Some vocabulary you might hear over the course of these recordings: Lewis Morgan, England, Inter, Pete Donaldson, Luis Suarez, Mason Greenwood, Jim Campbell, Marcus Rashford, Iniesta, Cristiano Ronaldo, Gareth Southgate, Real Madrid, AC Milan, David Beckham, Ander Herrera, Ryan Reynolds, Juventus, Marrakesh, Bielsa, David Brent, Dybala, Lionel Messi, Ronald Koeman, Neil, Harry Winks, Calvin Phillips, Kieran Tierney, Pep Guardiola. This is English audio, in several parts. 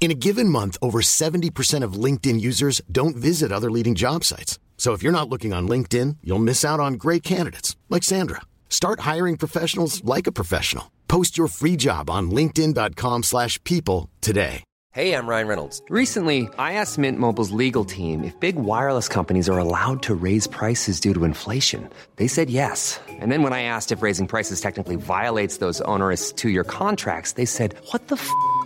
In a given month, over 70% of LinkedIn users don't visit other leading job sites. So if you're not looking on LinkedIn, you'll miss out on great candidates like Sandra. Start hiring professionals like a professional. Post your free job on linkedin.com/people today. Hey, I'm Ryan Reynolds. Recently, I asked Mint Mobile's legal team if big wireless companies are allowed to raise prices due to inflation. They said yes. And then when I asked if raising prices technically violates those onerous two-year contracts, they said, "What the f***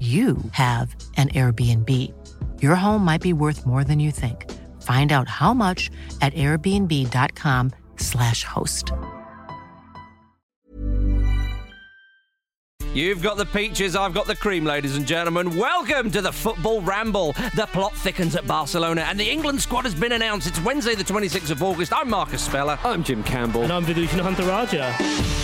you have an Airbnb. Your home might be worth more than you think. Find out how much at airbnb.com/host. You've got the peaches, I've got the cream, ladies and gentlemen. Welcome to the Football Ramble. The plot thickens at Barcelona and the England squad has been announced. It's Wednesday the 26th of August. I'm Marcus Speller. I'm Jim Campbell. And I'm Vidushan Hunteraja.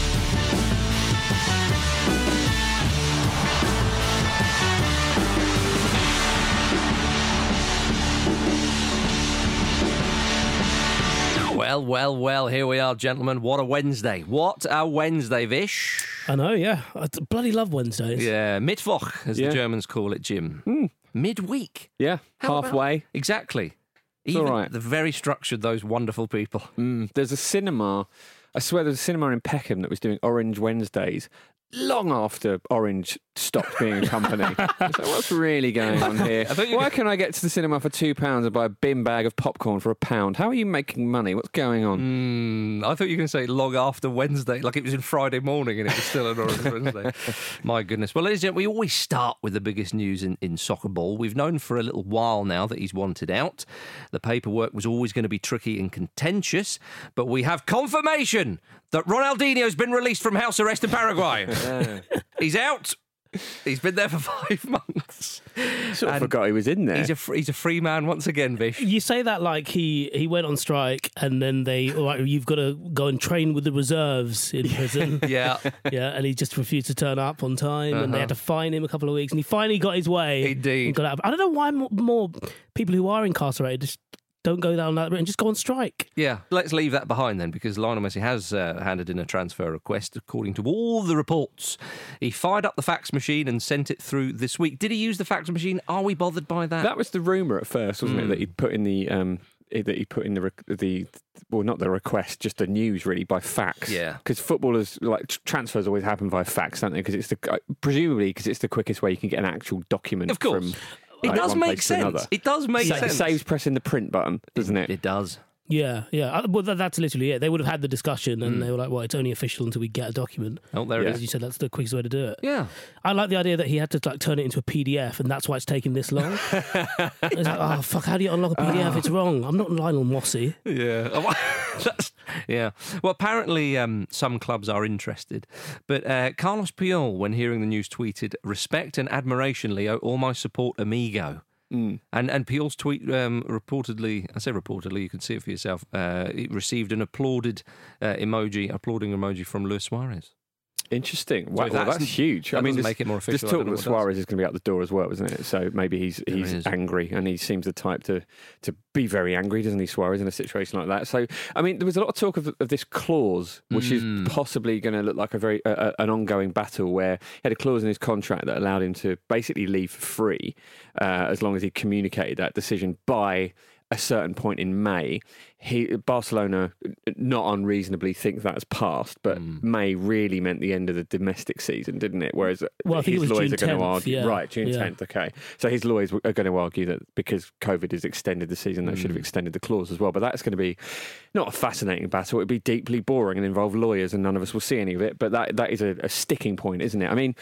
Well, here we are, gentlemen. What a Wednesday. What a Wednesday, Vish. I know, yeah. I bloody love Wednesdays. Yeah, Mittwoch, as the Germans call it, Jim. Midweek. Yeah, halfway. Exactly. Even all right. They're very structured, those wonderful people. There's a cinema. I swear there's a cinema in Peckham that was doing Orange Wednesdays long after Orange stopped being a company. So what's really going on here? Why can I get to the cinema for £2 and buy a bin bag of popcorn for £1? How are you making money? What's going on? I thought you were going to say long after Wednesday, like it was in Friday morning and it was still an Orange Wednesday. My goodness. Well, ladies and gentlemen, we always start with the biggest news in soccer ball. We've known for a little while now that he's wanted out. The paperwork was always going to be tricky and contentious, but we have confirmation that Ronaldinho's been released from house arrest in Paraguay. He's out. He's been there for 5 months. Sort of forgot he was in there. He's a free man once again, Vish. You say that like he went on strike and then they, all right, you've got to go and train with the reserves in prison. Yeah, and he just refused to turn up on time and they had to fine him a couple of weeks and he finally got his way. Indeed. Got out. I don't know why more people who are incarcerated just don't go down that route and just go on strike. Yeah, let's leave that behind then, because Lionel Messi has handed in a transfer request, according to all the reports. He fired up the fax machine and sent it through this week. Did he use the fax machine? Are we bothered by that? That was the rumour at first, wasn't it, that he'd put in the... not the request, just the news really by fax. Yeah, because footballers transfers always happen by fax, don't they? Because it's presumably the quickest way you can get an actual document. Of course. It does make sense. It saves pressing the print button, doesn't it? It does. Yeah. Well, that's literally it. They would have had the discussion and they were like, well, it's only official until we get a document. Oh, there it is. As you said, that's the quickest way to do it. Yeah. I like the idea that he had to turn it into a PDF and that's why it's taking this long. It's like, oh, fuck, how do you unlock a PDF? It's wrong. I'm not Lionel Messi. Yeah. Yeah. Well, apparently some clubs are interested. But Carles Puyol, when hearing the news, tweeted, "Respect and admiration, Leo. All my support, amigo." And Puyol's tweet reportedly, I say reportedly, you can see it for yourself, it received an applauding emoji from Luis Suarez. Interesting. Wow, so that's huge. I mean, this, make it more official. This talk that Suarez is going to be out the door as well, isn't it? So maybe he's angry, and he seems the type to be very angry, doesn't he, Suarez, in a situation like that? So, I mean, there was a lot of talk of this clause, which is possibly going to look like a very an ongoing battle, where he had a clause in his contract that allowed him to basically leave for free as long as he communicated that decision by a certain point in May. Barcelona, not unreasonably, think that's passed, but May really meant the end of the domestic season, didn't it? Whereas his lawyers are going to argue, right, June 10th, okay. So his lawyers are going to argue that because COVID has extended the season, they should have extended the clause as well. But that's going to be not a fascinating battle; it'd be deeply boring and involve lawyers, and none of us will see any of it. But that is a sticking point, isn't it? I mean,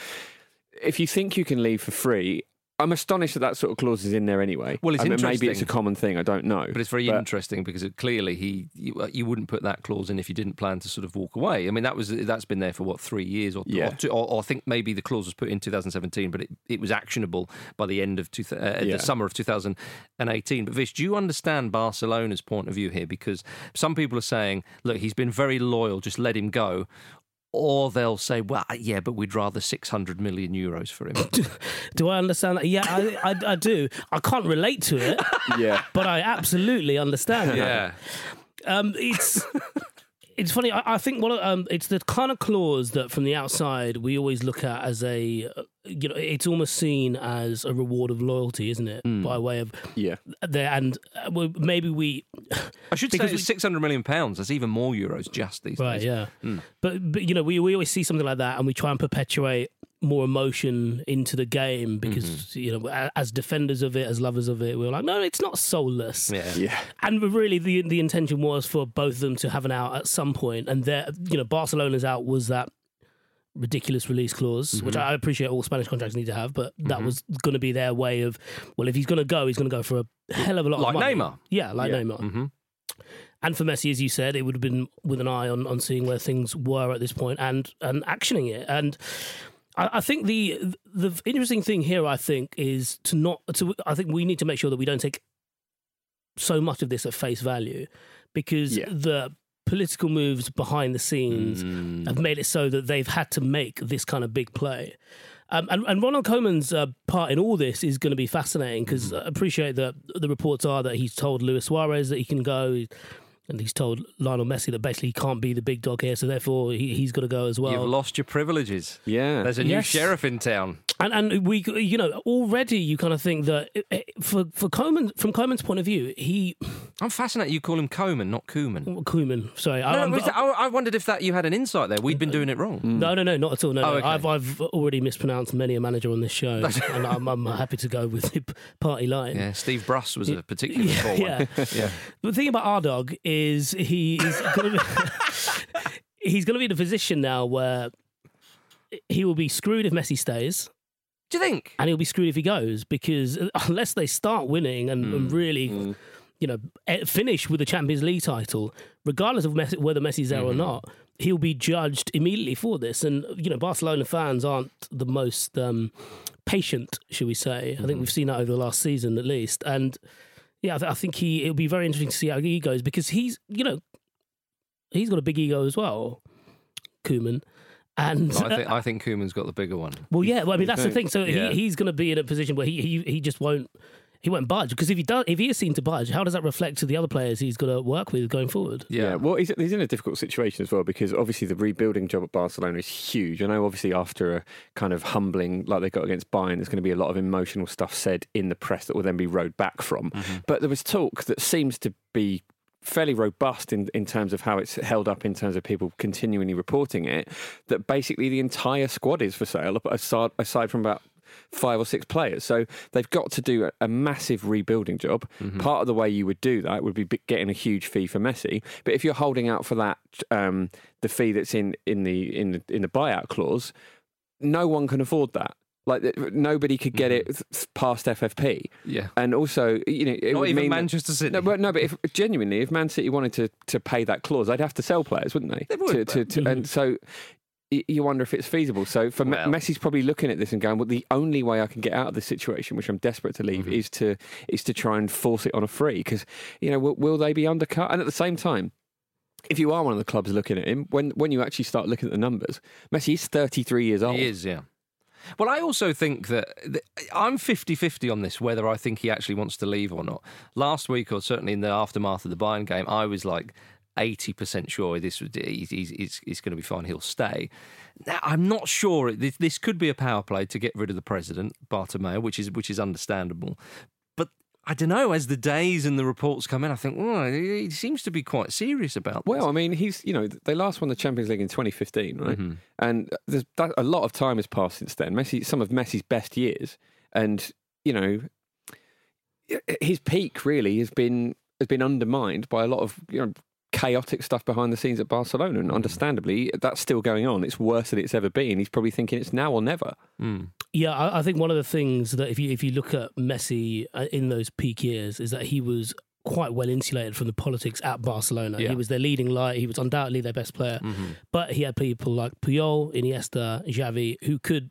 if you think you can leave for free, I'm astonished that sort of clause is in there anyway. Well, maybe it's a common thing, I don't know. But it's very interesting because clearly you wouldn't put that clause in if you didn't plan to sort of walk away. I mean, that's been there for, 3 years or I think maybe the clause was put in 2017, but it was actionable by the end of the summer of 2018. But Vish, do you understand Barcelona's point of view here? Because some people are saying, look, he's been very loyal, just let him go. Or they'll say, well, yeah, but we'd rather 600 million euros for him. Do I understand that? Yeah, I do. I can't relate to it, but I absolutely understand that. It's funny. I think it's the kind of clause that from the outside we always look at as it's almost seen as a reward of loyalty, isn't it? By way of there, and maybe we. I should say it's £600 million. That's even more euros just these days. Right? Yeah. But we always see something like that, and we try and perpetuate more emotion into the game because as defenders of it, as lovers of it, we were like, no, it's not soulless. Yeah. And really, the intention was for both of them to have an out at some point, and Barcelona's out was that ridiculous release clause, which I appreciate all Spanish contracts need to have, but that was going to be their way of, well, if he's going to go for a hell of a lot of money. Neymar. Yeah, Neymar. Mm-hmm. And for Messi, as you said, it would have been with an eye on seeing where things were at this point and actioning it. And I think the interesting thing here, I think, is I think we need to make sure that we don't take so much of this at face value, because the political moves behind the scenes have made it so that they've had to make this kind of big play. And Ronald Koeman's part in all this is going to be fascinating, because I appreciate that the reports are that he's told Luis Suarez that he can go, and he's told Lionel Messi that basically he can't be the big dog here, so therefore he's got to go as well. You've lost your privileges. Yeah. There's a new sheriff in town. And we, already you kind of think that for Koeman, from Koeman's point of view, I'm fascinated you call him Koeman, not Koeman. Koeman, sorry. No, I wondered if that you had an insight there. We'd been doing it wrong. No, not at all. No. Okay. I've already mispronounced many a manager on this show, and I'm happy to go with the party line. Yeah, Steve Bruss was a particular poor one. Yeah. The thing about our dog is he's going to be in a position now where he will be screwed if Messi stays. Do you think? And he'll be screwed if he goes, because unless they start winning and really, finish with a Champions League title, regardless of whether Messi's there or not, he'll be judged immediately for this. And, Barcelona fans aren't the most patient, should we say. I think we've seen that over the last season, at least. And, I think it'll be very interesting to see how he goes, because he's got a big ego as well, Koeman. And I think Koeman's got the bigger one. Well, yeah. Well, I mean, that's the thing. So he's going to be in a position where he just won't. He won't budge, because if he is seen to budge, how does that reflect to the other players he's got to work with going forward? Yeah, well, he's in a difficult situation as well, because obviously the rebuilding job at Barcelona is huge. I know obviously after a kind of humbling like they got against Bayern, there's going to be a lot of emotional stuff said in the press that will then be rowed back from. Mm-hmm. But there was talk that seems to be fairly robust in terms of how it's held up in terms of people continually reporting it, that basically the entire squad is for sale, aside from about 5 or 6 players. So they've got to do a massive rebuilding job. Mm-hmm. Part of the way you would do that would be getting a huge fee for Messi. But if you're holding out for that, the fee that's in the buyout clause, no one can afford that. Like, nobody could get it past FFP. Yeah. And also, it not would even mean Manchester City. But if Man City wanted to pay that clause, they'd have to sell players, wouldn't they? They would. And so you wonder if it's feasible. So for Messi's probably looking at this and going, well, the only way I can get out of this situation, which I'm desperate to leave, is to try and force it on a free, because, you know, will they be undercut? And at the same time, if you are one of the clubs looking at him, when you actually start looking at the numbers, Messi is 33 years old. He is, yeah. Well, I also think that I'm 50-50 on this, whether I think he actually wants to leave or not. Last week, or certainly in the aftermath of the Bayern game, I was like 80% sure he's going to be fine, he'll stay. Now, I'm not sure. This could be a power play to get rid of the president, Bartomeu, which is understandable. I don't know, as the days and the reports come in, I think, he seems to be quite serious about this. Well, I mean, they last won the Champions League in 2015, right? Mm-hmm. And a lot of time has passed since then. Some of Messi's best years. And, you know, his peak really has been undermined by a lot of, you know, chaotic stuff behind the scenes at Barcelona, and understandably that's still going on. It's worse than it's ever been. He's probably thinking it's now or never. Yeah, I think one of the things that if you look at Messi in those peak years is that he was quite well insulated from the politics at Barcelona. Yeah. He was their leading light. He was undoubtedly their best player. Mm-hmm. But he had people like Puyol, Iniesta, Xavi, who could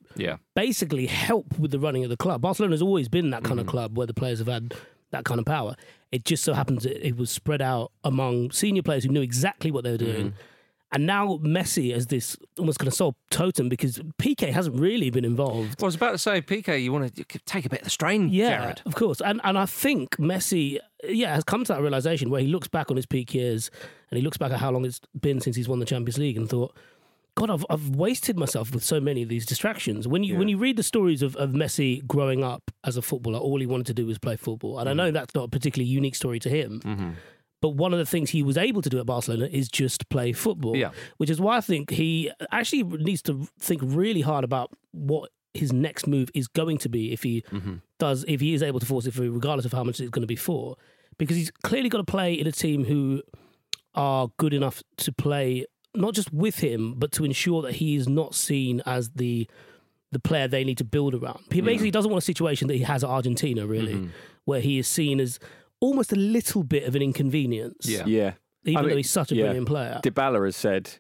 basically help with the running of the club. Barcelona's always been that kind of club where the players have had that kind of power. It just so happens it was spread out among senior players who knew exactly what they were doing. And now Messi as this almost kind of sole totem, because Piqué hasn't really been involved. Well, I was about to say, Piqué, you want to take a bit of the strain, Jared. Yeah, of course. And I think Messi, has come to that realisation where he looks back on his peak years and he looks back at how long it's been since he's won the Champions League and thought, God, I've wasted myself with so many of these distractions. When you read the stories of Messi growing up as a footballer, all he wanted to do was play football. And I know that's not a particularly unique story to him. Mm-hmm. But one of the things he was able to do at Barcelona is just play football. Yeah. Which is why I think he actually needs to think really hard about what his next move is going to be if he if he is able to force it through, regardless of how much it's going to be for. Because he's clearly got to play in a team who are good enough to play not just with him, but to ensure that he is not seen as the player they need to build around. He basically doesn't want a situation that he has at Argentina, really, where he is seen as almost a little bit of an inconvenience. Yeah. Yeah. Even though he's such a brilliant player. Dybala has said,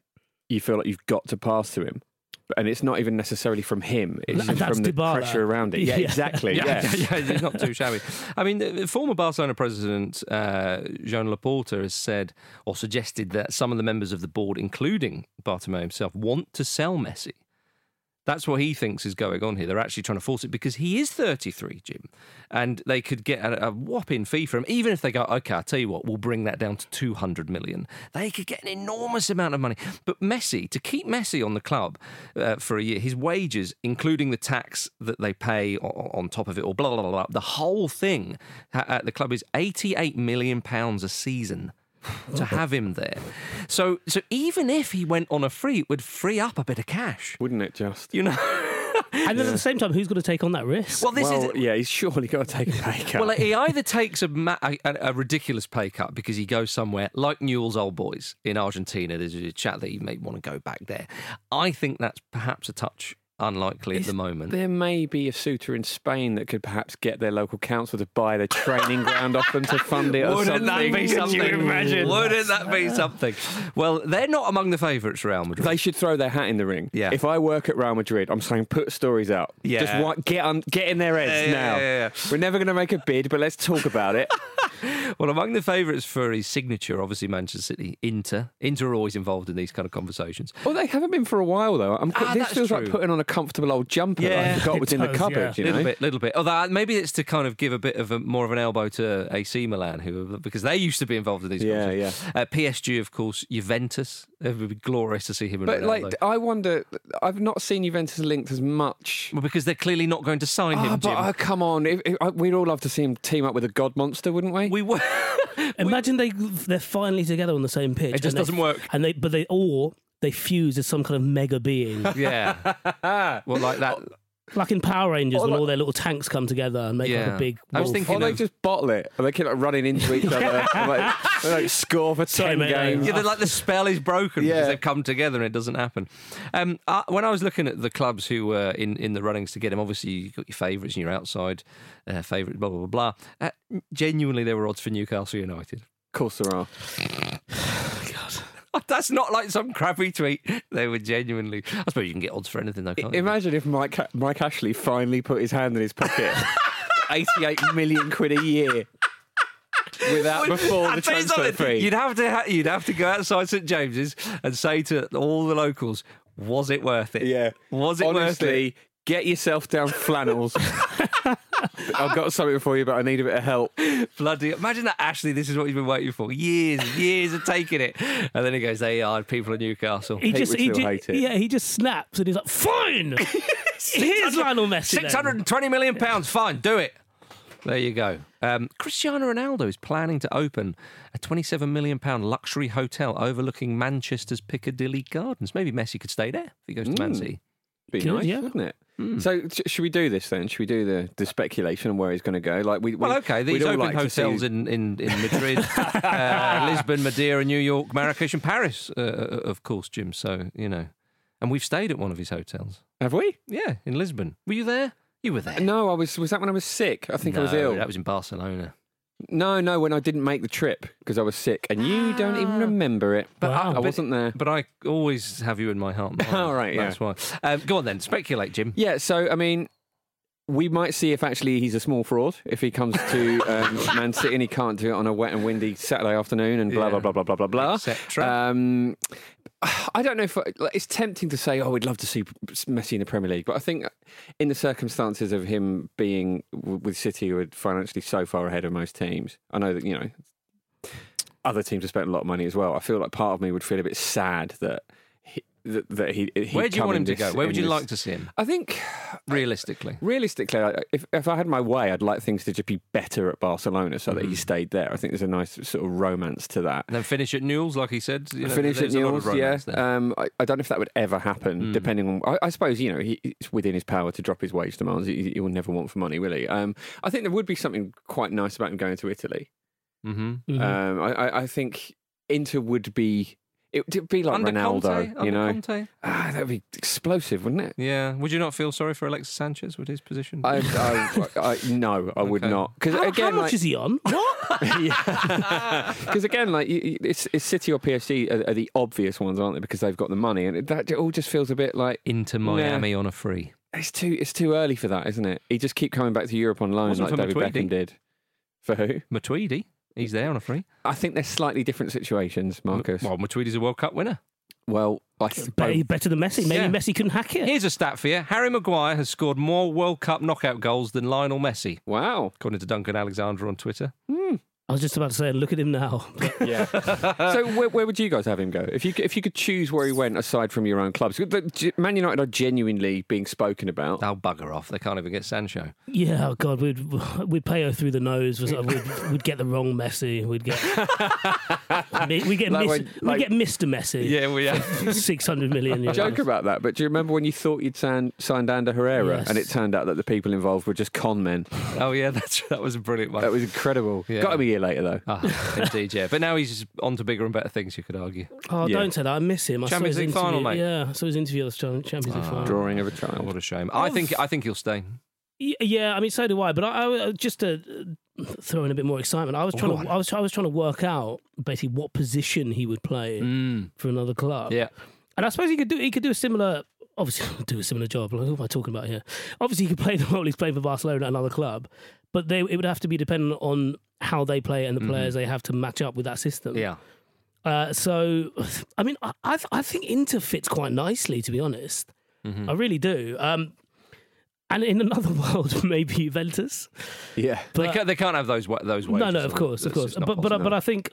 you feel like you've got to pass to him. And it's not even necessarily from him. It's from the pressure around it. Yeah, exactly. Yeah, he's not too shabby. I mean, the former Barcelona president, Joan Laporta, has said or suggested that some of the members of the board, including Bartomeu himself, want to sell Messi. That's what he thinks is going on here. They're actually trying to force it because he is 33, Jim. And they could get a whopping fee from him. Even if they go, OK, I'll tell you what, we'll bring that down to 200 million. They could get an enormous amount of money. But Messi, to keep Messi on the club for a year, his wages, including the tax that they pay on top of it, or blah, blah, blah, blah, the whole thing at the club is £88 million a season. To have him there. So even if he went on a free, it would free up a bit of cash. Wouldn't it just? You know? And then at the same time, who's going to take on that risk? Well, he's surely got to take a pay cut. Well, he either takes a ridiculous pay cut because he goes somewhere, like Newell's Old Boys in Argentina. There's a chat that he may want to go back there. I think that's perhaps a touch unlikely at the moment. There may be a suitor in Spain that could perhaps get their local council to buy their training ground off them to fund it. Wouldn't that be something? Could you imagine? Wouldn't that be something? Well, they're not among the favourites, Real Madrid. They should throw their hat in the ring. Yeah. If I work at Real Madrid, I'm saying put stories out. Yeah. Just get in their heads now. Yeah. We're never going to make a bid, but let's talk about it. Well, among the favourites for his signature, obviously Manchester City, Inter. Inter are always involved in these kind of conversations. Well, they haven't been for a while, though. This feels true. Like putting on a comfortable old jumper that I've got within the cupboard. You know? Little bit. Although maybe it's to kind of give a bit of more of an elbow to AC Milan, because they used to be involved in these conversations. Yeah. PSG, of course, Juventus. It would be glorious to see him. But I wonder. I've not seen Juventus linked as much. Well, because they're clearly not going to sign him. But come on, we'd all love to see him team up with a god monster, wouldn't we? We would. Imagine they're finally together on the same pitch. It just doesn't work. They fuse as some kind of mega being. Yeah. Well, like that. Like in Power Rangers, when all their little tanks come together and make like a big wolf. I was thinking, they just bottle it, and they keep running into each other. They score for 10 games. Yeah, they're like the spell is broken because they've come together and it doesn't happen. When I was looking at the clubs who were in the runnings to get him, obviously you got your favourites and your outside favourites, blah blah blah. Genuinely, there were odds for Newcastle United. Of course, there are. That's not like some crappy tweet. They were genuinely... I suppose you can get odds for anything, though, can't you? Imagine if Mike Ashley finally put his hand in his pocket. 88 million quid a year. Without before the transfer fee, you'd have to go outside St James's and say to all the locals, "Was it worth it?" Yeah, was it worth it? Get yourself down flannels. I've got something for you, but I need a bit of help. Bloody imagine that, Ashley. This is what you've been waiting for years of taking it, and then he goes, "They are people in Newcastle." He just hate it. Yeah, he just snaps and he's like, "Fine, here's Lionel Messi, £620 million. Fine, do it." There you go. Cristiano Ronaldo is planning to open a £27 million luxury hotel overlooking Manchester's Piccadilly Gardens. Maybe Messi could stay there if he goes to Man City. Be nice, wouldn't it? Mm. So should we do this then? Should we do the speculation on where he's going to go? Like these open like hotels in Madrid, Lisbon, Madeira, New York, Marrakesh and Paris, of course, Jim. So, you know. And we've stayed at one of his hotels. Have we? Yeah, in Lisbon. Were you there? You were there. No, I was. Was that when I was sick? I think I was ill. That was in Barcelona. No, when I didn't make the trip because I was sick, and you don't even remember it. But I wasn't there. But I always have you in my heart. All right, yeah. That's why. Go on then, speculate, Jim. Yeah. So I mean, we might see if actually he's a small fraud if he comes to Man City and he can't do it on a wet and windy Saturday afternoon and blah blah blah blah blah blah blah. Etc. I don't know if it's tempting to say, oh, we'd love to see Messi in the Premier League, but I think in the circumstances of him being with City, who are financially so far ahead of most teams, I know that, you know, other teams have spent a lot of money as well. I feel like part of me would feel a bit sad that he. Where do you want him to go? Where would you like to see him? I think realistically, if I had my way, I'd like things to just be better at Barcelona, so that he stayed there. I think there's a nice sort of romance to that. And then finish at Newell's, like he said. You know, finish at Newell's, yeah. I don't know if that would ever happen. Depending on, I suppose, you know, it's within his power to drop his wage demands. He will never want for money, will he? I think there would be something quite nice about him going to Italy. Mm-hmm. I think Inter would be. It would be like under Ronaldo, Conte, you know. Conte. That would be explosive, wouldn't it? Yeah. Would you not feel sorry for Alexis Sanchez with his position? No, I would not. How much is he on? What? Because again, like it's City or PSG are the obvious ones, aren't they? Because they've got the money, and it all just feels a bit like into Miami on a free. It's too early for that, isn't it? He just keep coming back to Europe on loan like David Beckham did. For who? Matuidi. He's there on a free. I think they're slightly different situations, Marcus. Well, Matuidi's a World Cup winner. Well, I think... Better than Messi. Maybe Messi couldn't hack it. Here's a stat for you. Harry Maguire has scored more World Cup knockout goals than Lionel Messi. Wow. According to Duncan Alexander on Twitter. I was just about to say, look at him now. Yeah. So where would you guys have him go? If you could choose where he went aside from your own clubs. Man United are genuinely being spoken about. They'll bugger off. They can't even get Sancho. Yeah, oh God, we'd pay her through the nose. We'd get the wrong Messi. We'd get Mr. Messi. Yeah, we are. 600 million euros. I joke about that, but do you remember when you thought you'd signed Ander Herrera and it turned out that the people involved were just con men? Oh yeah, that was a brilliant one. That was incredible. Yeah. Got to be later though. Indeed, yeah. But now he's on to bigger and better things, you could argue. Oh, don't say that. I miss him. Champions League final, mate. Yeah, I saw his interview at the Champions League final. Drawing of a child. Oh, what a shame. I think he'll stay. Yeah, I mean, so do I. But I just to throw in a bit more excitement, I was trying to work out basically what position he would play for another club. Yeah, and I suppose he could do a similar. Obviously, do a similar job. Like, who am I talking about here? Obviously, he could play the role he's played for Barcelona at another club, but it would have to be dependent on how they play and the players they have to match up with that system. Yeah. So, I mean, I think Inter fits quite nicely, to be honest. I really do. And in another world, maybe Juventus. Yeah, but they can't have those wages. No, of course. But I think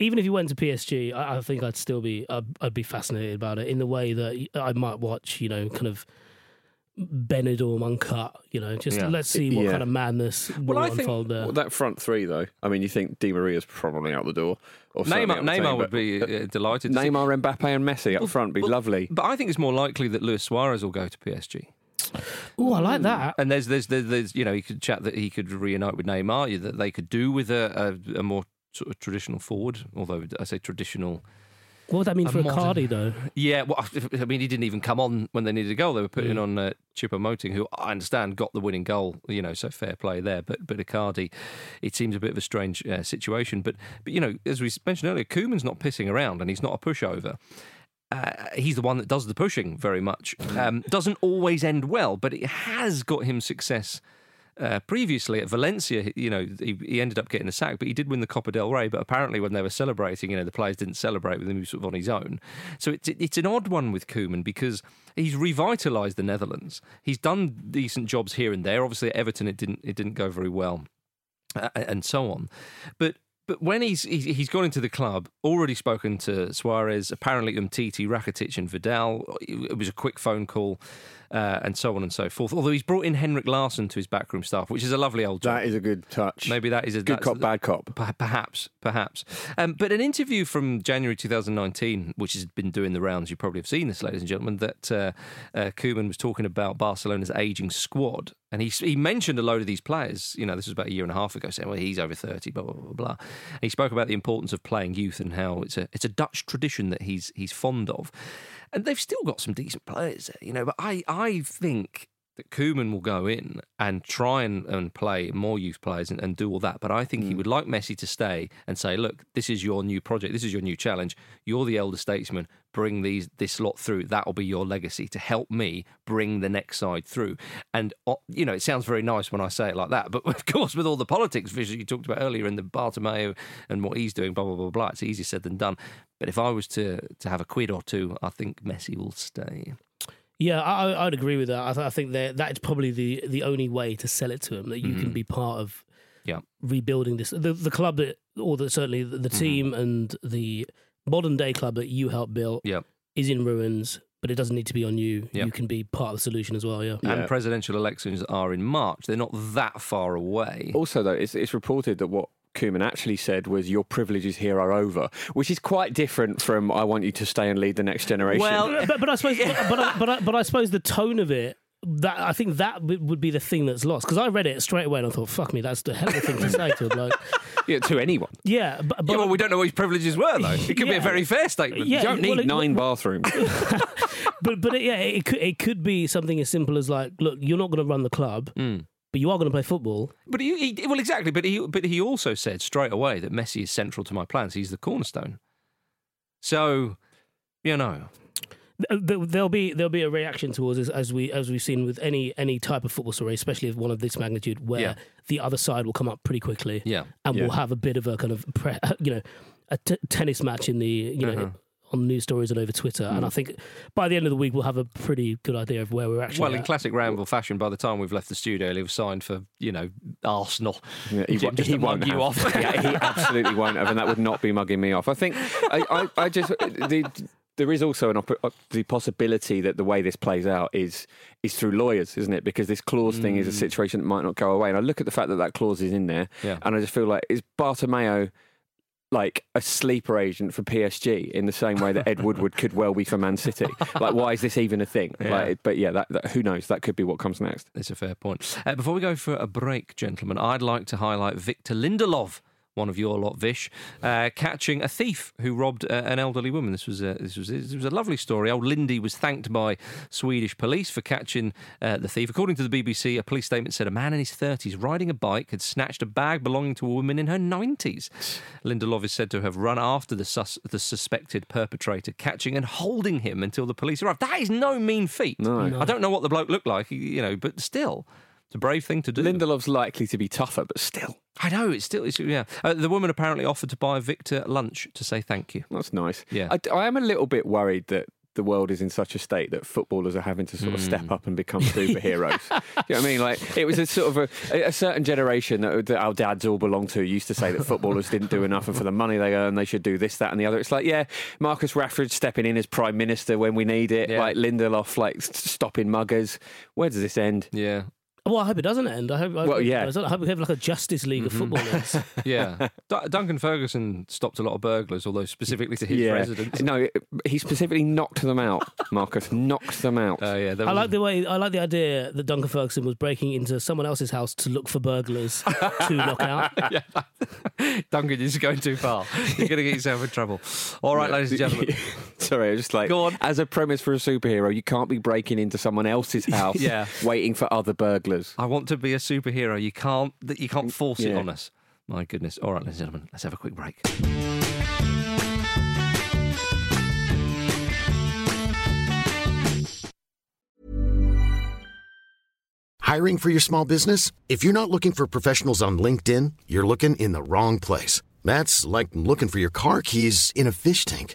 even if you went to PSG, I think I'd still be I'd be fascinated about it in the way that I might watch, you know, kind of Benidorm uncut. You know, just let's see what kind of madness will unfold there. Well, that front three, though. I mean, you think Di Maria's probably out the door. Neymar would be delighted. Neymar, Mbappe, and Messi up front be lovely. But I think it's more likely that Luis Suarez will go to PSG. Oh, I like that. And there's you know, he could chat that he could reunite with Neymar, that they could do with a more sort of traditional forward. Although I say traditional, What would that mean for Icardi, though? Yeah, well, I mean, he didn't even come on when they needed a goal. They were putting on Choupo-Moting, who I understand got the winning goal, you know, so fair play there. But Icardi, it seems a bit of a strange situation. But, you know, as we mentioned earlier, Koeman's not pissing around and he's not a pushover. He's the one that does the pushing very much. Doesn't always end well, but it has got him success previously at Valencia. You know, he ended up getting a sack, but he did win the Copa del Rey. But apparently when they were celebrating, you know, the players didn't celebrate with him, he was sort of on his own. So it's an odd one with Koeman because he's revitalised the Netherlands. He's done decent jobs here and there. Obviously at Everton it didn't go very well and so on. But when he's gone into the club, already spoken to Suarez, apparently Umtiti, Rakitic and Vidal, it was a quick phone call and so on and so forth. Although he's brought in Henrik Larsson to his backroom staff, which is a lovely old job. That is a good touch. Maybe that is a... Good cop, bad cop. Perhaps. But an interview from January 2019, which has been doing the rounds, you probably have seen this, ladies and gentlemen, that Koeman was talking about Barcelona's ageing squad. And he mentioned a load of these players. You know, this was about a year and a half ago, saying, well, he's over 30, blah, blah, blah, blah. And he spoke about the importance of playing youth and how it's a Dutch tradition that he's fond of. And they've still got some decent players there, you know. But I think that Koeman will go in and try and play more youth players and do all that. But I think he would like Messi to stay and say, look, this is your new project. This is your new challenge. You're the elder statesman. Bring this lot through. That'll be your legacy to help me bring the next side through. And, you know, it sounds very nice when I say it like that. But, of course, with all the politics you talked about earlier and the Bartomeu and what he's doing, blah, blah, blah, blah, it's easier said than done. But if I was to have a quid or two, I think Messi will stay. Yeah, I'd agree with that. I think that is probably the only way to sell it to him, that you can be part of rebuilding this. The club, certainly the team and the modern-day club that you helped build is in ruins, but it doesn't need to be on you. Yep. You can be part of the solution as well, And presidential elections are in March. They're not that far away. Also, though, it's reported that what Koeman actually said was, your privileges here are over, which is quite different from I want you to stay and lead the next generation. Well, but I suppose, but I suppose the tone of it, that I think that would be the thing that's lost, because I read it straight away and I thought, fuck me, that's the hell of a thing to say to a bloke. Yeah, to anyone. Yeah, but well, we don't know what his privileges were though. It could be a very fair statement. Yeah, you don't need nine bathrooms. But it could be something as simple as like, look, you're not going to run the club. But you are going to play football. But exactly. But he also said straight away that Messi is central to my plans. He's the cornerstone. So, you know, there'll be a reaction towards this, as we've seen with any type of football story, especially one of this magnitude, where the other side will come up pretty quickly. Yeah, and we'll have a bit of a kind of tennis match in the on news stories and over Twitter. And I think by the end of the week, we'll have a pretty good idea of where we're actually in classic Ramble fashion, by the time we've left the studio, he'll have signed for, Arsenal. Yeah, he won't mug you off. Yeah, he absolutely won't have, and that would not be mugging me off. I think there is also the possibility that the way this plays out is through lawyers, isn't it? Because this clause thing is a situation that might not go away. And I look at the fact that clause is in there, and I just feel like, is Bartomeu like a sleeper agent for PSG in the same way that Ed Woodward could well be for Man City? Like, why is this even a thing? Yeah. But who knows? That could be what comes next. That's a fair point. Before we go for a break, gentlemen, I'd like to highlight Victor Lindelof, one of your lot, Vish, catching a thief who robbed an elderly woman. This was a lovely story. Old Lindy was thanked by Swedish police for catching the thief. According to the BBC, a police statement said a man in his 30s riding a bike had snatched a bag belonging to a woman in her 90s. Lindelof is said to have run after the suspected perpetrator, catching and holding him until the police arrived. That is no mean feat. No. I don't know what the bloke looked like, but still, it's a brave thing to do. Lindelof's likely to be tougher, but still. I know, it's still. The woman apparently offered to buy Victor lunch to say thank you. That's nice. Yeah. I am a little bit worried that the world is in such a state that footballers are having to sort of step up and become superheroes. You know what I mean? Like, it was a sort of a certain generation that our dads all belong to used to say that footballers didn't do enough, and for the money they earn, they should do this, that and the other. It's like, Marcus Rashford stepping in as Prime Minister when we need it, like Lindelof, like stopping muggers. Where does this end? Yeah. Well, I hope it doesn't end. I hope we have like a Justice League of footballers. Yeah. Duncan Ferguson stopped a lot of burglars, although specifically to his residence. No, he specifically knocked them out, Marcus. Knocked them out. I like the idea that Duncan Ferguson was breaking into someone else's house to look for burglars to knock out. Yeah. Duncan, you're just going too far. You're going to get yourself in trouble. All right, ladies and gentlemen. Sorry, I was just like, go on. As a premise for a superhero, you can't be breaking into someone else's house waiting for other burglars. I want to be a superhero. You can't force it on us. My goodness. All right, ladies and gentlemen, let's have a quick break. Hiring for your small business? If you're not looking for professionals on LinkedIn, you're looking in the wrong place. That's like looking for your car keys in a fish tank.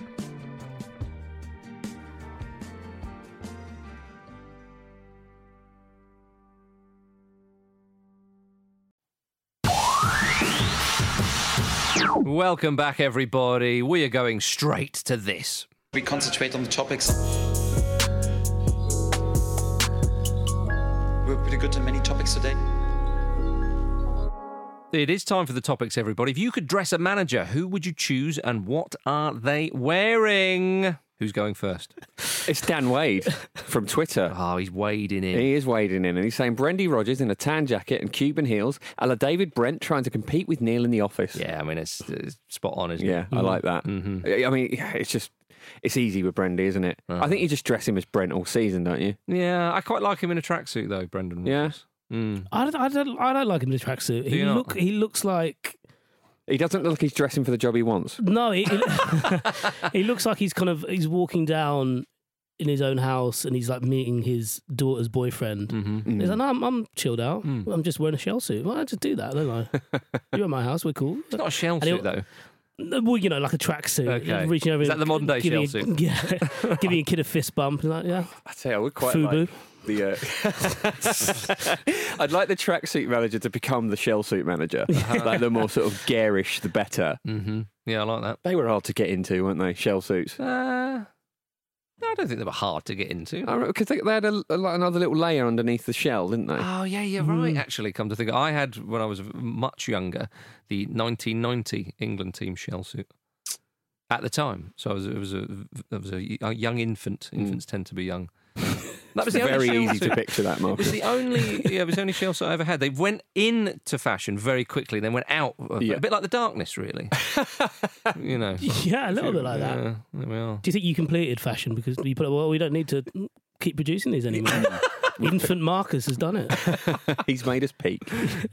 Welcome back, everybody. We are going straight to this. We concentrate on the topics. We're pretty good on many topics today. It is time for the topics, everybody. If you could dress a manager, who would you choose and what are they wearing? Who's going first? It's Dan Wade from Twitter. Oh, he's wading in. He is wading in. And he's saying Brendan Rogers in a tan jacket and Cuban heels, a la David Brent trying to compete with Neil in The Office. Yeah, I mean, it's spot on, isn't it? Yeah, I like that. Mm-hmm. I mean, it's just... It's easy with Brendy, isn't it? I think you just dress him as Brent all season, don't you? Yeah, I quite like him in a tracksuit, though, Brendan. Yeah. Mm. I don't like him in a tracksuit. He looks like... He doesn't look like he's dressing for the job he wants. No, he looks like he's walking down in his own house and he's like meeting his daughter's boyfriend. Mm-hmm. He's like, no, I'm chilled out. Mm. I'm just wearing a shell suit. Well, I just do that, don't I? You're at my house, we're cool. It's not a shell suit, though. Well, you know, like a tracksuit. Okay. Reaching over. Is that the modern day shell suit? Yeah. Giving a kid a fist bump. Like, yeah. I tell you, I would quite Fubu. Like I'd like the tracksuit manager to become the shell suit manager. Uh-huh. Like the more sort of garish, the better. Mm-hmm. Yeah, I like that. They were hard to get into, weren't they? Shell suits. I don't think they were hard to get into. Because they had another little layer underneath the shell, didn't they? Oh, yeah, you're right, actually, come to think of it. I had, when I was much younger, the 1990 England team shell suit at the time. So I was a young infant. Infants tend to be young. That was the very only easy to picture that, Mark. It was the only Chelsea I ever had. They went into fashion very quickly, then went out. A bit like the darkness, really. You know. Yeah, a little bit like that. Yeah, there we are. Do you think you completed fashion because you put, well, we don't need to keep producing these anymore? Infant Marcus has done it. He's made us peak.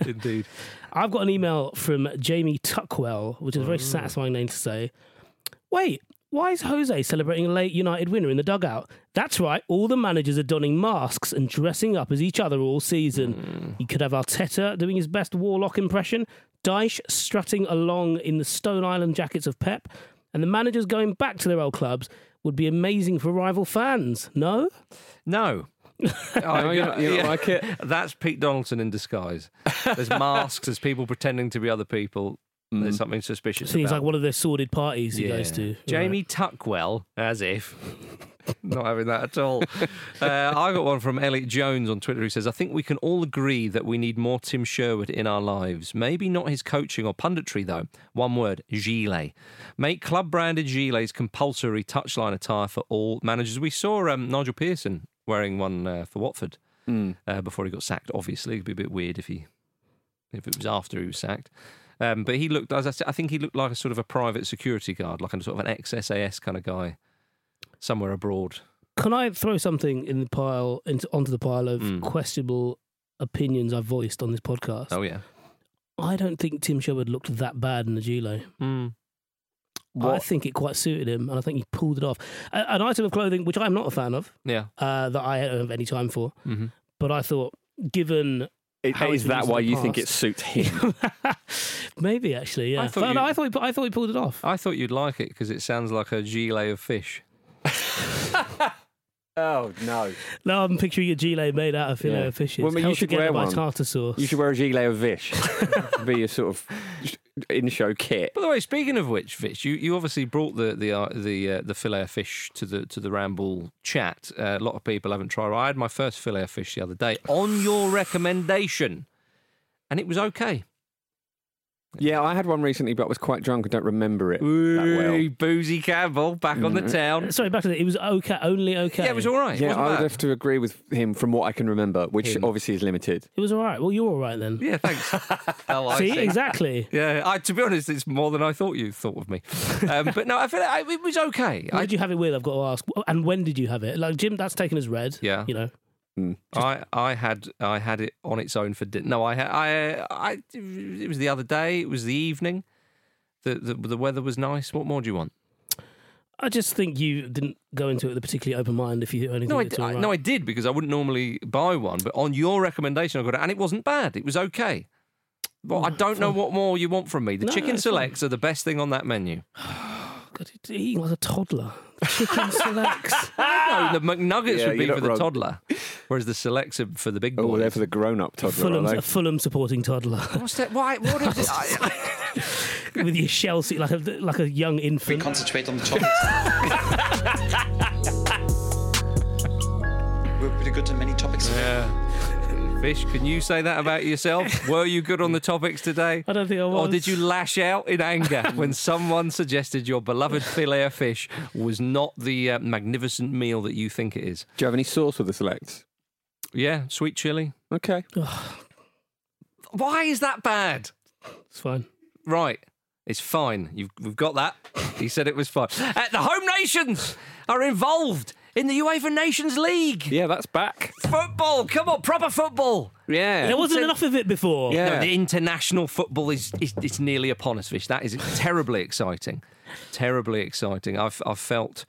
Indeed. I've got an email from Jamie Tuckwell, which is a very satisfying name to say. Wait, why is Jose celebrating a late United winner in the dugout? That's right, all the managers are donning masks and dressing up as each other all season. You could have Arteta doing his best Warlock impression, Dyche strutting along in the Stone Island jackets of Pep, and the managers going back to their old clubs would be amazing for rival fans, no? No. You don't like it. That's Pete Donaldson in disguise. There's masks, there's people pretending to be other people. There's something suspicious about. Seems like one of the sordid parties he goes to. Jamie Tuckwell, as if. Not having that at all. I got one from Elliot Jones on Twitter who says, I think we can all agree that we need more Tim Sherwood in our lives. Maybe not his coaching or punditry, though. One word, gilet. Make club-branded gilets compulsory touchline attire for all managers. We saw Nigel Pearson wearing one for Watford before he got sacked, obviously. It'd be a bit weird if it was after he was sacked. But he looked, as I said, I think he looked like a sort of a private security guard, like a sort of an ex-SAS kind of guy somewhere abroad. Can I throw something in the pile, onto the pile of questionable opinions I've voiced on this podcast? Oh, yeah. I don't think Tim Sherwood looked that bad in the gilet. I think it quite suited him, and I think he pulled it off. An item of clothing, which I'm not a fan of, that I don't have any time for, but I thought, given... Is that why you think it suits him? Maybe, actually, yeah. I thought he pulled it off. I thought you'd like it, because it sounds like a gilet of fish. Oh, no. No, I'm picturing a gilet made out of fillet of fishes. Well, you should wear one. Tartar sauce. You should wear a gilet of fish. Be a sort of in-show kit. By the way, speaking of which, Vish, you obviously brought the fillet of fish to the Ramble chat. A lot of people haven't tried. I had my first fillet of fish the other day on your recommendation, and it was okay. Yeah, I had one recently, but I was quite drunk. I don't remember it that well. Boozy Campbell, back on the town. Sorry, back to it was okay, only okay. Yeah, it was all right. Yeah, I would have to agree with him from what I can remember, which obviously is limited. It was all right. Well, you're all right then. Yeah, thanks. See, exactly. Yeah, to be honest, it's more than I thought you thought of me. But no, I feel like it was okay. Who did you have it with? I've got to ask. And when did you have it? Like, Jim, that's taken as red. Yeah. You know. I had it on its own for dinner. No, it was the other day. It was the evening. The weather was nice. What more do you want? I just think you didn't go into it with a particularly open mind. If you only I did, because I wouldn't normally buy one. But on your recommendation, I got it, and it wasn't bad. It was okay. Well, I don't know what more you want from me. The chicken selects are the best thing on that menu. God, you're eating like a toddler. Chicken selects. No, the McNuggets would be for the toddler, whereas the selects are for the big boys. Oh, they're for the grown-up toddler. A Fulham supporting toddler. What's that? Why? What is it? With your shell seat, like a young infant. We concentrate on the topics. We're pretty good on many topics. Yeah. Fish, can you say that about yourself? Were you good on the topics today? I don't think I was. Or did you lash out in anger when someone suggested your beloved fillet of fish was not the magnificent meal that you think it is? Do you have any sauce with the selects? Yeah, sweet chilli. Okay. Why is that bad? It's fine. Right. It's fine. We've got that. He said it was fine. The home nations are involved in the UEFA Nations League. Yeah, that's back. Football, come on, proper football. Yeah. There wasn't enough of it before. Yeah. No, the international football it's nearly upon us, Fish. That is terribly exciting. Terribly exciting. I felt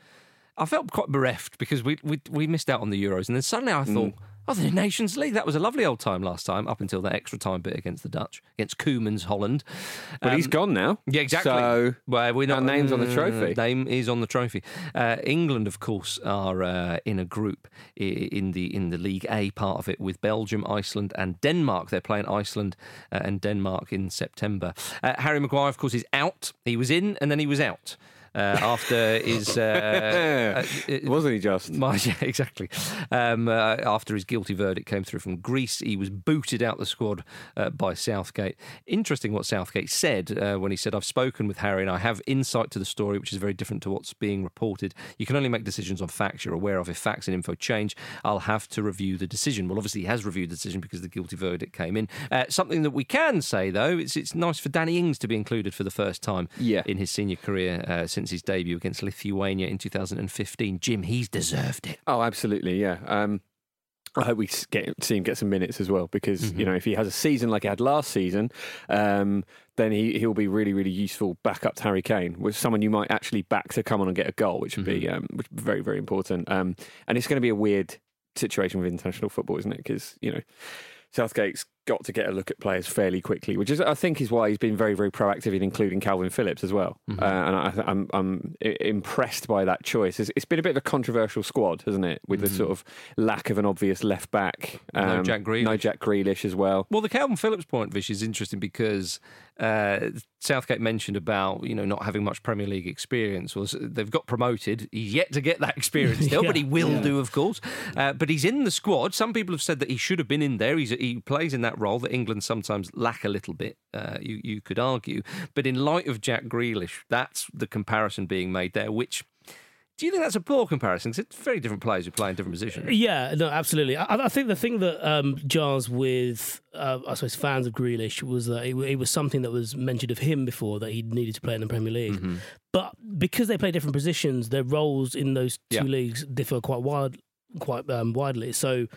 quite bereft because we missed out on the Euros, and then suddenly I thought, the Nations League, that was a lovely old time last time, up until that extra time bit against the Dutch, against Koeman's Holland. But he's gone now. Yeah, exactly. So our name's on the trophy. Name is on the trophy. England, of course, are in a group in the League A part of it with Belgium, Iceland and Denmark. They're playing Iceland and Denmark in September. Harry Maguire, of course, is out. He was in and then he was out. after his... Wasn't he just? Yeah, exactly. After his guilty verdict came through from Greece, he was booted out the squad by Southgate. Interesting what Southgate said when he said, I've spoken with Harry and I have insight to the story, which is very different to what's being reported. You can only make decisions on facts you're aware of. If facts and info change, I'll have to review the decision. Well, obviously he has reviewed the decision because the guilty verdict came in. Something that we can say, though, it's nice for Danny Ings to be included for the first time in his senior career since his debut against Lithuania in 2015. Jim, he's deserved it. Oh, absolutely, yeah. I hope we see him get some minutes as well, because you know, if he has a season like he had last season, then he'll be really, really useful back up to Harry Kane, with someone you might actually back to come on and get a goal, which would be very, very important. And it's going to be a weird situation with international football, isn't it? Because, you know, Southgate's got to get a look at players fairly quickly, which is, I think, is why he's been very, very proactive in including Calvin Phillips as well. And I'm impressed by that choice. It's been a bit of a controversial squad, hasn't it? With the sort of lack of an obvious left back. No Jack Grealish. No Jack Grealish as well. Well, the Calvin Phillips point, Vish, is interesting because Southgate mentioned about, you know, not having much Premier League experience. Was they've got promoted. He's yet to get that experience still, but he will do, of course. But he's in the squad. Some people have said that he should have been in there. He plays in that role that England sometimes lack a little bit, you could argue. But in light of Jack Grealish, that's the comparison being made there, which... Do you think that's a poor comparison? Because it's very different players who play in different positions. Yeah, no, absolutely. I think the thing that jars with, I suppose, fans of Grealish was that it was something that was mentioned of him before, that he needed to play in the Premier League. But because they play different positions, their roles in those two leagues differ quite widely. So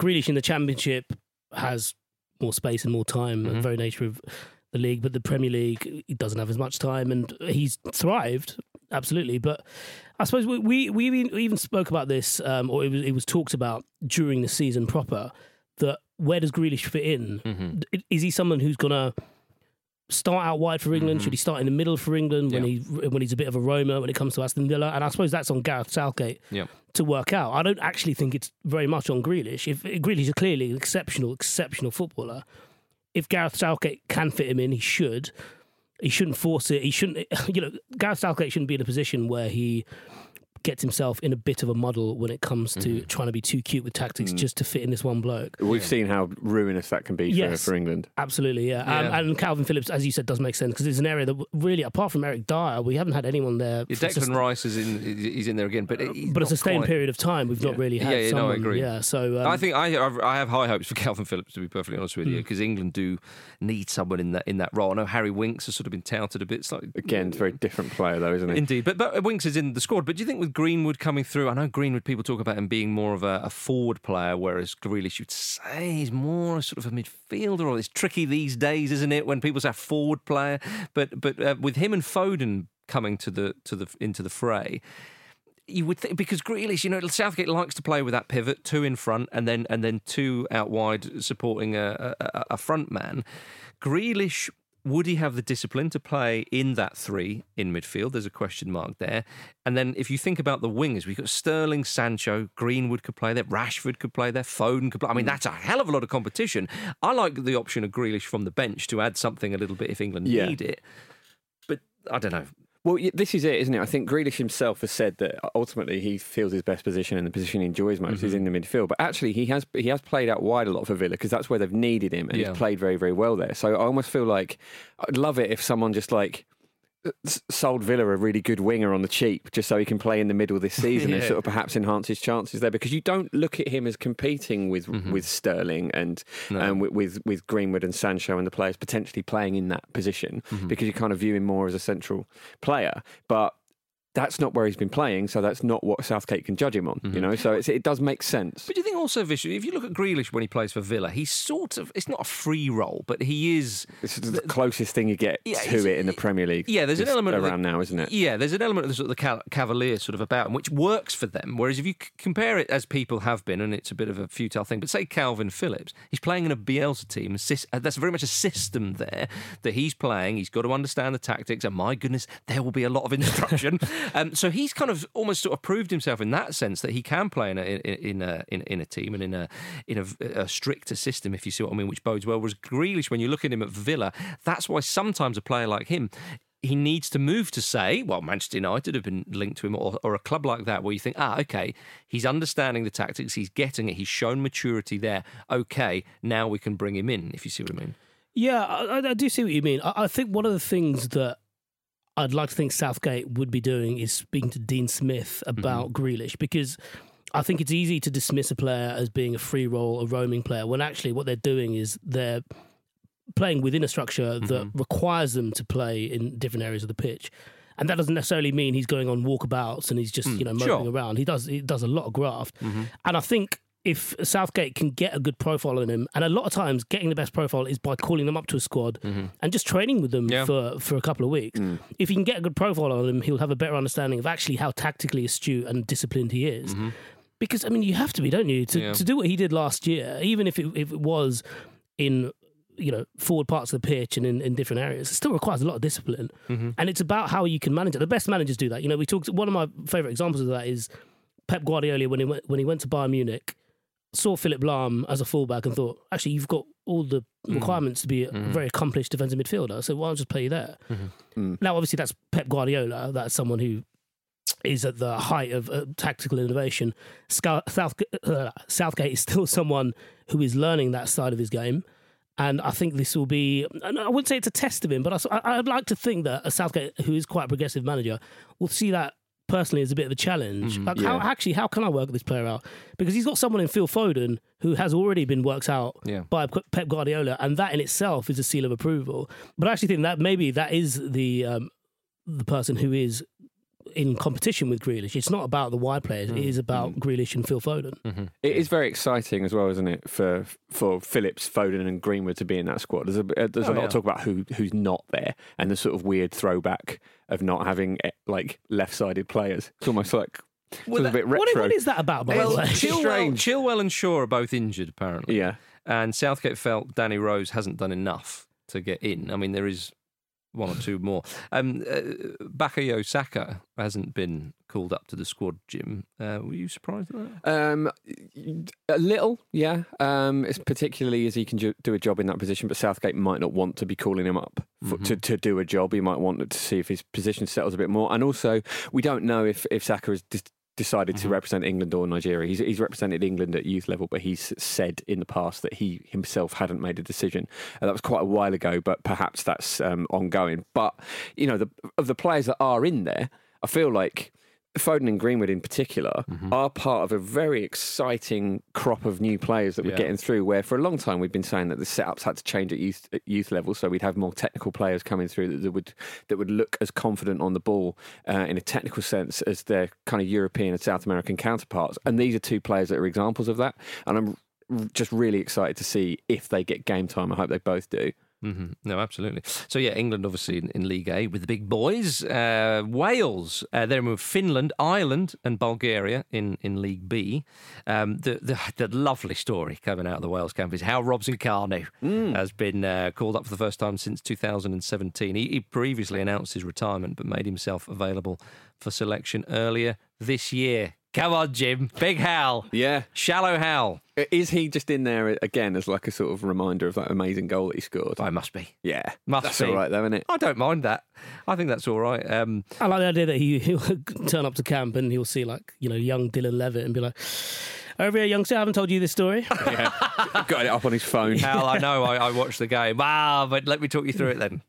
Grealish in the Championship has more space and more time, the very nature of the league, but the Premier League, he doesn't have as much time, and he's thrived, absolutely. But I suppose we even spoke about this, or it was talked about during the season proper, that where does Grealish fit in? Is he someone who's going to start out wide for England? Should he start in the middle for England when he's a bit of a roamer when it comes to Aston Villa? And I suppose that's on Gareth Southgate to work out. I don't actually think it's very much on Grealish. If Grealish is clearly an exceptional footballer. If Gareth Southgate can fit him in, he should. He shouldn't force it. He shouldn't, you know, Gareth Southgate shouldn't be in a position where he gets himself in a bit of a muddle when it comes to trying to be too cute with tactics just to fit in this one bloke. We've seen how ruinous that can be for England. Absolutely, and Calvin Phillips, as you said, does make sense, because it's an area that really, apart from Eric Dyer, we haven't had anyone there. Declan Rice is in there again, but a sustained period of time we've not really had someone. No, I agree. Yeah, so I think I have high hopes for Calvin Phillips, to be perfectly honest with you, because England do need someone in that role. I know Harry Winks has sort of been touted a bit. Slightly, again, it's a very different player though, isn't he? Indeed, but Winks is in the squad. But do you think with Greenwood coming through, I know Greenwood, people talk about him being more of a forward player, whereas Grealish, you'd say he's more sort of a midfielder, or it's tricky these days, isn't it, when people say forward player, but with him and Foden coming into the fray, you would think, because Grealish, you know, Southgate likes to play with that pivot, two in front and then two out wide supporting a front man. Grealish, would he have the discipline to play in that three in midfield? There's a question mark there. And then if you think about the wingers, we've got Sterling, Sancho, Greenwood could play there, Rashford could play there, Foden could play. I mean, that's a hell of a lot of competition. I like the option of Grealish from the bench to add something a little bit if England need it. But I don't know. Well, this is it, isn't it? I think Grealish himself has said that ultimately he feels his best position and the position he enjoys most is in the midfield. But actually, he has played out wide a lot for Villa, because that's where they've needed him, and he's played very, very well there. So I almost feel like I'd love it if someone just like sold Villa a really good winger on the cheap just so he can play in the middle this season and sort of perhaps enhance his chances there, because you don't look at him as competing with Sterling and with Greenwood and Sancho and the players potentially playing in that position, because you kind of view him more as a central player. But that's not where he's been playing, so that's not what Southgate can judge him on, you know, so it does make sense. But do you think also, Vish, if you look at Grealish when he plays for Villa, he's sort of, it's not a free role, but he is... It's the closest thing you get to it in the Premier League. Yeah, there's an element around now, isn't it? Yeah, there's an element of the sort of the cavalier sort of about him, which works for them, whereas if you compare it, as people have been, and it's a bit of a futile thing, but say Calvin Phillips, he's playing in a Bielsa team, that's very much a system there that he's playing, he's got to understand the tactics, and my goodness, there will be a lot of instruction. So he's kind of almost sort of proved himself in that sense, that he can play in a team and in a stricter system, if you see what I mean, which bodes well. Whereas Grealish, when you look at him at Villa, that's why sometimes a player like him he needs to move to, say, well, Manchester United have been linked to him, or a club like that where you think, okay, he's understanding the tactics, he's getting it, he's shown maturity there. Okay, now we can bring him in, if you see what I mean. Yeah, I do see what you mean. I think one of the things that I'd like to think Southgate would be doing is speaking to Dean Smith about Grealish, because I think it's easy to dismiss a player as being a free roll, a roaming player, when actually what they're doing is they're playing within a structure that requires them to play in different areas of the pitch. And that doesn't necessarily mean he's going on walkabouts and he's just moping around. He does a lot of graft. And I think if Southgate can get a good profile on him, and a lot of times getting the best profile is by calling them up to a squad and just training with them for a couple of weeks. If he can get a good profile on him, he'll have a better understanding of actually how tactically astute and disciplined he is. Because, I mean, you have to be, don't you, to do what he did last year, even if it was in, forward parts of the pitch and in different areas. It still requires a lot of discipline. And it's about how you can manage it. The best managers do that. We talked, one of my favourite examples of that is Pep Guardiola when he went to Bayern Munich, saw Philipp Lahm as a fullback and thought, actually, you've got all the requirements to be a very accomplished defensive midfielder, so why not just play you there? Now, obviously, that's Pep Guardiola. That's someone who is at the height of tactical innovation. Southgate is still someone who is learning that side of his game, and I think this will be, and I wouldn't say it's a test of him, but I'd like to think that a Southgate, who is quite a progressive manager, will see that personally as a bit of a challenge. How can I work this player out? Because he's got someone in Phil Foden who has already been worked out by Pep Guardiola, and that in itself is a seal of approval. But I actually think that maybe that is the person who is in competition with Grealish. It's not about the wide players, it is about Grealish and Phil Foden. It is very exciting as well, isn't it, for Phillips, Foden and Greenwood to be in that squad. There's a lot of talk about who's not there, and the sort of weird throwback of not having left-sided players. It's almost like a bit retro. What is that about, by the way? Chilwell and Shaw are both injured, apparently. Yeah. And Southgate felt Danny Rose hasn't done enough to get in. I mean, there is one or two more. Bakayo Saka hasn't been called up to the squad, Jim. Were you surprised at that? A little, yeah. It's particularly as he can do a job in that position, but Southgate might not want to be calling him up to do a job. He might want to see if his position settles a bit more. And also, we don't know if Saka has decided to represent England or Nigeria. He's represented England at youth level, but he's said in the past that he himself hadn't made a decision. That was quite a while ago, but perhaps that's ongoing. But, of the players that are in there, I feel like Foden and Greenwood in particular are part of a very exciting crop of new players that we're getting through, where for a long time we've been saying that the setups had to change at youth level, so we'd have more technical players coming through that would look as confident on the ball in a technical sense as their kind of European and South American counterparts. And these are two players that are examples of that, and I'm just really excited to see if they get game time. I hope they both do. No, absolutely. So yeah, England obviously in League A with the big boys. Wales, then with Finland, Ireland and Bulgaria in League B. The lovely story coming out of the Wales camp is how Robson Carnu has been called up for the first time since 2017. He previously announced his retirement but made himself available for selection earlier this year. Come on, Jim. Big Hal. Yeah. Shallow Hal. Is he just in there again as like a sort of reminder of that amazing goal that he scored? I must be. Yeah. That's all right, though, isn't it? I don't mind that. I think that's all right. I like the idea that he'll turn up to camp and he'll see young Dylan Levitt and be like, over here, youngster, I haven't told you this story. Yeah. Got it up on his phone. Hell, I know. I watched the game. But let me talk you through it then.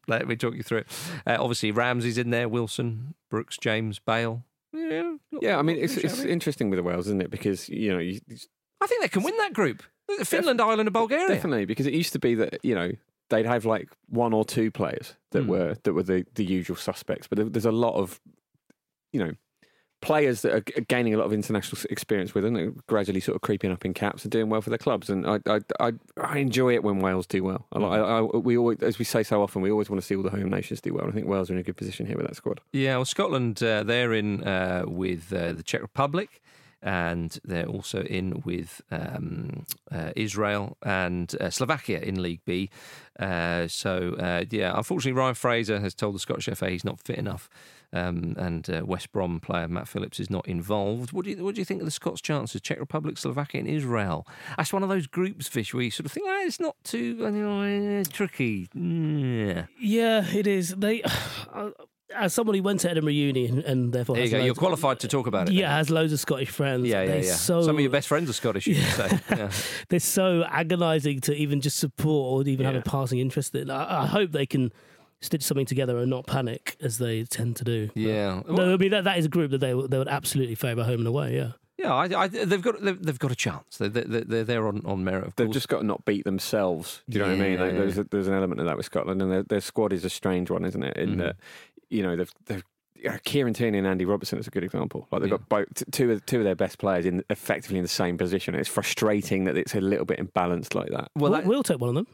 Obviously, Ramsey's in there, Wilson, Brooks, James, Bale. Yeah, I mean, it's interesting with the Wales, isn't it? Because, I think they can win that group. Finland, Ireland and Bulgaria. Definitely, because it used to be that, they'd have one or two players that were the usual suspects. But there's a lot of, players that are gaining a lot of international experience with them, they're gradually sort of creeping up in caps and doing well for their clubs. And I enjoy it when Wales do well. We always, as we say so often, we always want to see all the home nations do well. And I think Wales are in a good position here with that squad. Yeah, well, Scotland, they're in with the Czech Republic, and they're also in with Israel and Slovakia in League B. Unfortunately, Ryan Fraser has told the Scottish FA he's not fit enough, and West Brom player Matt Phillips is not involved. What do you think of the Scots' chances? Czech Republic, Slovakia and Israel. That's one of those groups, Fish, where you sort of think, it's not too tricky. Yeah, it is. They, As someone who went to Edinburgh Uni and therefore... There you go, you're qualified to talk about it. Yeah, has loads of Scottish friends. Yeah. Some of your best friends are Scottish, you could say. Yeah. They're so agonising to even just support or even have a passing interest in. I hope they can stitch something together and not panic, as they tend to do. Yeah. But, no, I mean, that is a group that they would absolutely favour home and away, yeah. Yeah, they've got a chance. They're there on merit, of course. They've just got to not beat themselves. Do you know what I mean? Like, there's an element of that with Scotland, and their squad is a strange one, isn't it? In that, you know, they've Kieran Tierney and Andy Robertson is a good example. Like, they've got both two of their best players in effectively in the same position. It's frustrating that it's a little bit imbalanced like that. Well, we'll take one of them.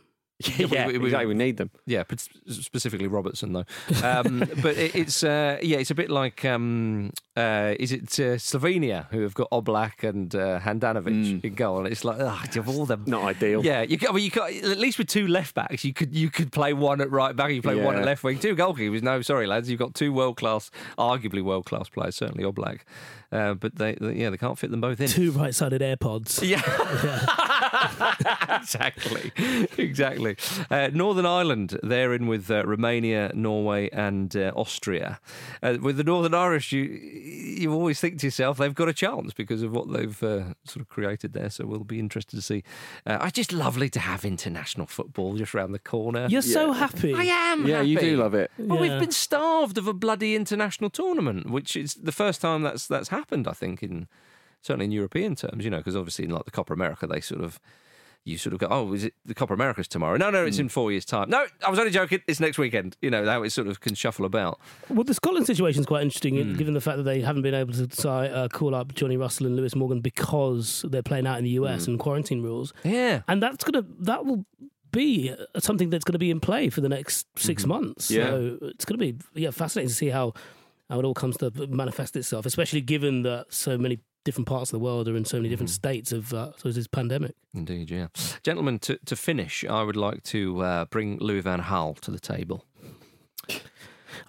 We need them. Yeah, specifically Robertson though. But it's a bit like Slovenia, who have got Oblak and Handanovic in goal, and it's like of all them, not ideal. Yeah, at least with two left backs, you could play one at right back, you play one at left wing, two goalkeepers. No, sorry lads, you've got two arguably world class players, certainly Oblak, but they can't fit them both in. Two right-sided AirPods. Exactly. Northern Ireland, they're in with Romania, Norway and Austria. With the Northern Irish, you always think to yourself, they've got a chance because of what they've sort of created there. So we'll be interested to see. It's just lovely to have international football just round the corner. You're so happy. I am happy. You do love it. Well, we've been starved of a bloody international tournament, which is the first time that's happened, I think, certainly in European terms, you know, because obviously in like the Copa America, they sort of go, oh, is it the Copa America's tomorrow? No, it's in 4 years' time. No, I was only joking. It's next weekend. You know, how it sort of can shuffle about. Well, the Scotland situation is quite interesting, given the fact that they haven't been able to call up Johnny Russell and Lewis Morgan because they're playing out in the US and quarantine rules. Yeah. And that will be something that's going to be in play for the next 6 months. Yeah. So it's going to be fascinating to see how it all comes to manifest itself, especially given that so many different parts of the world are in so many different states of this pandemic. Indeed, yeah. Gentlemen, to finish, I would like to bring Louis van Gaal to the table.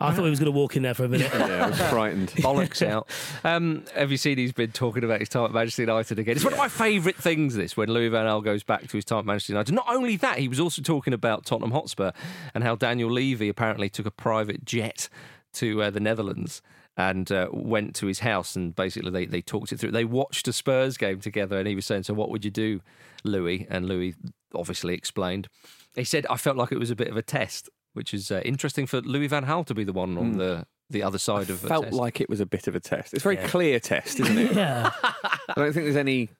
I thought he was going to walk in there for a minute. Yeah, I was frightened. Bollocks out. Have you seen he's been talking about his time at Manchester United again? It's one of my favourite things, this, when Louis van Gaal goes back to his time at Manchester United. Not only that, he was also talking about Tottenham Hotspur and how Daniel Levy apparently took a private jet to the Netherlands and went to his house, and basically they talked it through. They watched a Spurs game together, and he was saying, so what would you do, Louis? And Louis obviously explained. He said, I felt like it was a bit of a test, which is interesting for Louis van Gaal to be the one on the other side of a test. Felt like it was a bit of a test. It's a very clear test, isn't it? Yeah. I don't think there's any...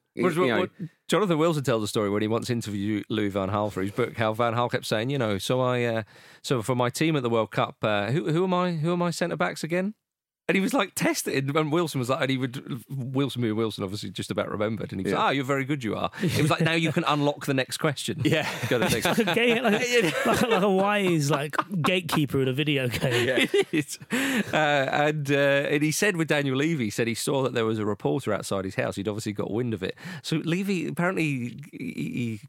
Jonathan Wilson tells a story when he once interviewed Louis van Gaal for his book, how van Gaal kept saying, you know, so for my team at the World Cup, who are my centre-backs again? And he was like, test it. And Wilson was like, Wilson obviously just about remembered. And he was like, you're very good, you are. It was like, now you can unlock the next question. Yeah. Go to the next question. like a wise gatekeeper in a video game. Yeah. It is. And he said with Daniel Levy, he said he saw that there was a reporter outside his house. He'd obviously got wind of it. So Levy, apparently, he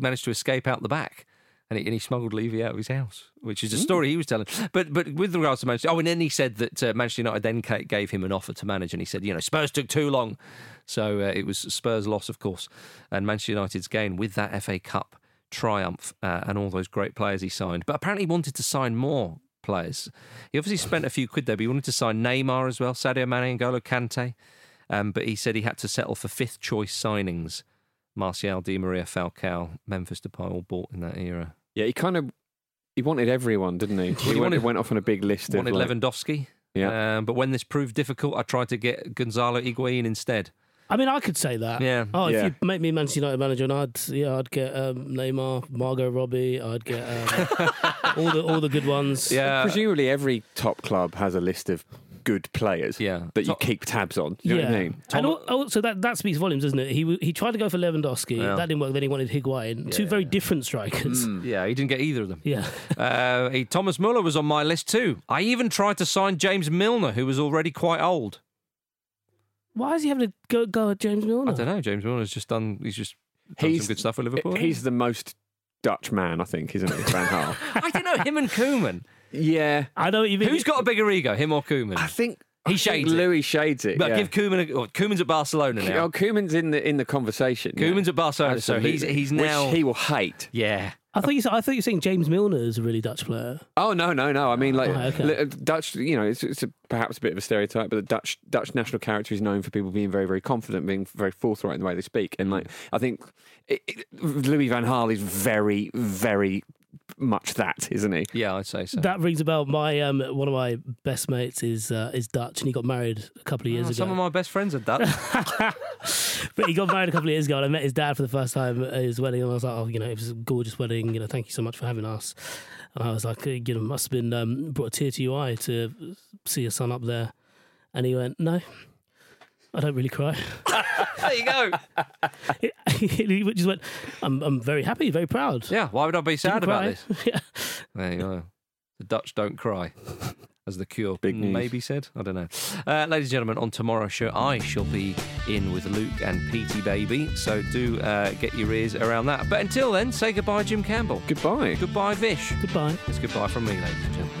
managed to escape out the back. And he smuggled Levy out of his house, which is a story he was telling. But with regards to Manchester... Oh, and then he said that Manchester United then gave him an offer to manage, and he said, you know, Spurs took too long. So it was Spurs' loss, of course, and Manchester United's gain with that FA Cup triumph and all those great players he signed. But apparently he wanted to sign more players. He obviously spent a few quid there, but he wanted to sign Neymar as well, Sadio Mane, N'Golo Kante. But he said he had to settle for fifth-choice signings. Martial, Di Maria, Falcao, Memphis Depay, all bought in that era. Yeah, he wanted everyone, didn't he? He went off on a big list. Wanted Lewandowski. Yeah. But when this proved difficult, I tried to get Gonzalo Higuain instead. I mean, I could say that. Yeah. If you make me Manchester United manager, and I'd get Neymar, Margot Robbie. I'd get all the good ones. Yeah. Presumably, every top club has a list of good players that you keep tabs on. Do you know what I mean? And also that speaks volumes, doesn't it? He tried to go for Lewandowski. Yeah. That didn't work. Then he wanted Higuain. Yeah. Two very different strikers. Yeah, he didn't get either of them. Yeah. Thomas Müller was on my list too. I even tried to sign James Milner, who was already quite old. Why is he having to go at James Milner? I don't know. James Milner's he's done some good stuff with Liverpool. He's the most Dutch man, I think, isn't he? Van Gaal. I don't know, him and Koeman. Yeah, I know what you mean. Who's got a bigger ego, him or Koeman? I think Louis shades it. But give Koeman. Koeman's at Barcelona now. Koeman's in the conversation. Koeman's at Barcelona, absolutely. So he's now, which he will hate. Yeah, I thought you were saying James Milner is a really Dutch player. Oh no. I mean, like Dutch. You know, it's perhaps a bit of a stereotype, but the Dutch national character is known for people being very, very confident, being very forthright in the way they speak. And like, I think Louis van Gaal is very, very much that, isn't he? Yeah, I'd say so. That rings a bell. My one of my best mates is Dutch, and he got married a couple of years ago. Some of my best friends are Dutch. But he got married a couple of years ago, and I met his dad for the first time at his wedding, and I was like, it was a gorgeous wedding, thank you so much for having us. And I was like, must have been brought a tear to your eye to see your son up there. And he went, no, I don't really cry. There you go. He just went, I'm very happy, very proud. Yeah, why would I be sad about this? Yeah. There you go. The Dutch don't cry. As the cure, big news. Maybe said. I don't know. Ladies and gentlemen, on tomorrow's show, I shall be in with Luke and Petey Baby. So do get your ears around that. But until then, say goodbye, Jim Campbell. Goodbye. Goodbye, Vish. Goodbye. It's goodbye from me, ladies and gentlemen.